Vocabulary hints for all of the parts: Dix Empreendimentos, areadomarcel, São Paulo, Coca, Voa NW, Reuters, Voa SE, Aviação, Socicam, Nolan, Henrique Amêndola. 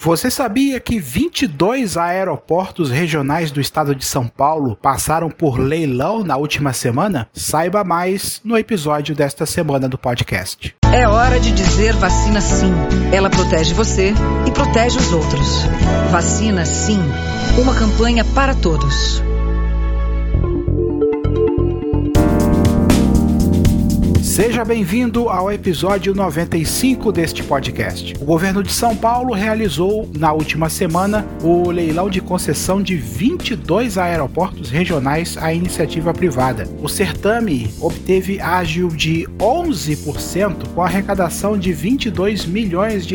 Você sabia que 22 aeroportos regionais do estado de São Paulo passaram por leilão na última semana? Saiba mais no episódio desta semana do podcast. É hora de dizer vacina sim. Ela protege você e protege os outros. Vacina sim. Uma campanha para todos. Seja bem-vindo ao episódio 95 deste podcast. O governo de São Paulo realizou, na última semana, o leilão de concessão de 22 aeroportos regionais à iniciativa privada. O certame obteve ágio de 11% com arrecadação de R$ 22 milhões.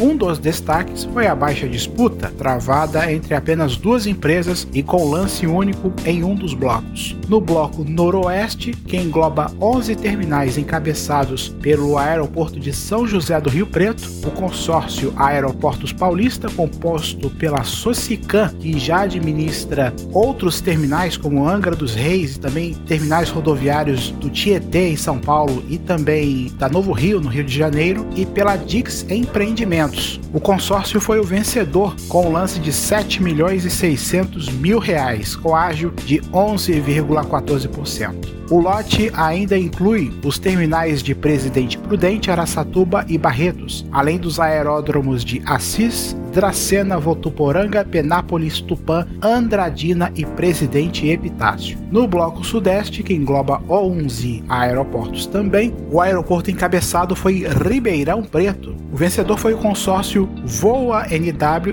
Um dos destaques foi a baixa disputa, travada entre apenas duas empresas e com lance único em um dos blocos. No bloco noroeste, que engloba 11 terminais encabeçados pelo aeroporto de São José do Rio Preto, o consórcio Aeroportos Paulista, composto pela Socicam, que já administra outros terminais como Angra dos Reis e também terminais rodoviários do Tietê em São Paulo e também da Novo Rio, no Rio de Janeiro, e pela Dix Empreendimentos. O consórcio foi o vencedor com o lance de R$ 7.600.000, com ágio de 11,14%. O lote ainda inclui os terminais de Presidente Prudente, Araçatuba e Barretos, além dos aeródromos de Assis, Dracena, Votuporanga, Penápolis, Tupã, Andradina e Presidente Epitácio. No bloco sudeste, que engloba 11 aeroportos também, o aeroporto encabeçado foi Ribeirão Preto. O vencedor foi o consórcio Voa NW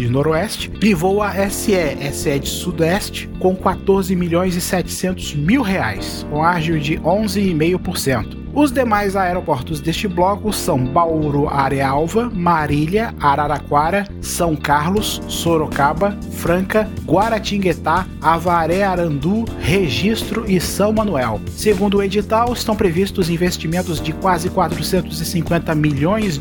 de Noroeste, e Voa SE de Sudoeste, com R$ 14.700.000, com ágio de 11,5%. Os demais aeroportos deste bloco são Bauru, Arealva, Marília, Araraquara, São Carlos, Sorocaba, Franca, Guaratinguetá, Avaré, Arandu, Registro e São Manuel. Segundo o edital, estão previstos investimentos de quase R$ 450 milhões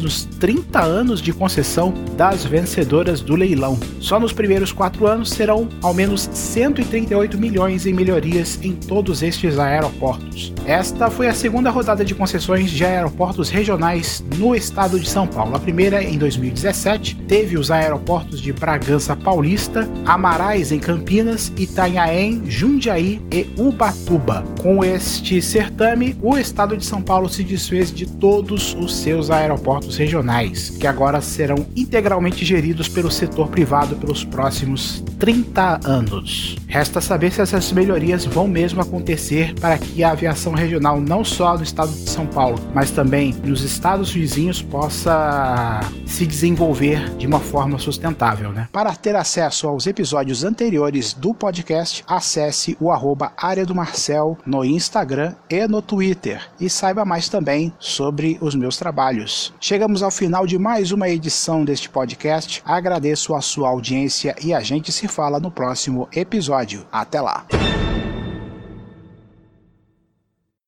nos 30 anos de concessão das vencedoras do leilão. Só nos primeiros 4 anos serão ao menos R$ 138 milhões em melhorias em todos estes aeroportos. Esta foi a segunda rodada de concessões de aeroportos regionais no estado de São Paulo. A primeira, em 2017, teve os aeroportos de Bragança Paulista, Amarais, em Campinas, Itanhaém, Jundiaí e Ubatuba. Com este certame, o estado de São Paulo se desfez de todos os seus aeroportos regionais, que agora serão integralmente geridos pelo setor privado pelos próximos 30 anos. Resta saber se essas melhorias vão mesmo acontecer para que a aviação regional não só do estado de São Paulo, mas também nos estados vizinhos possa se desenvolver de uma forma sustentável, né? Para ter acesso aos episódios anteriores do podcast, acesse o @areadomarcel no Instagram e no Twitter e saiba mais também sobre os meus trabalhos. Chegamos ao final de mais uma edição deste podcast. Agradeço a sua audiência e a gente se fala no próximo episódio. Até lá!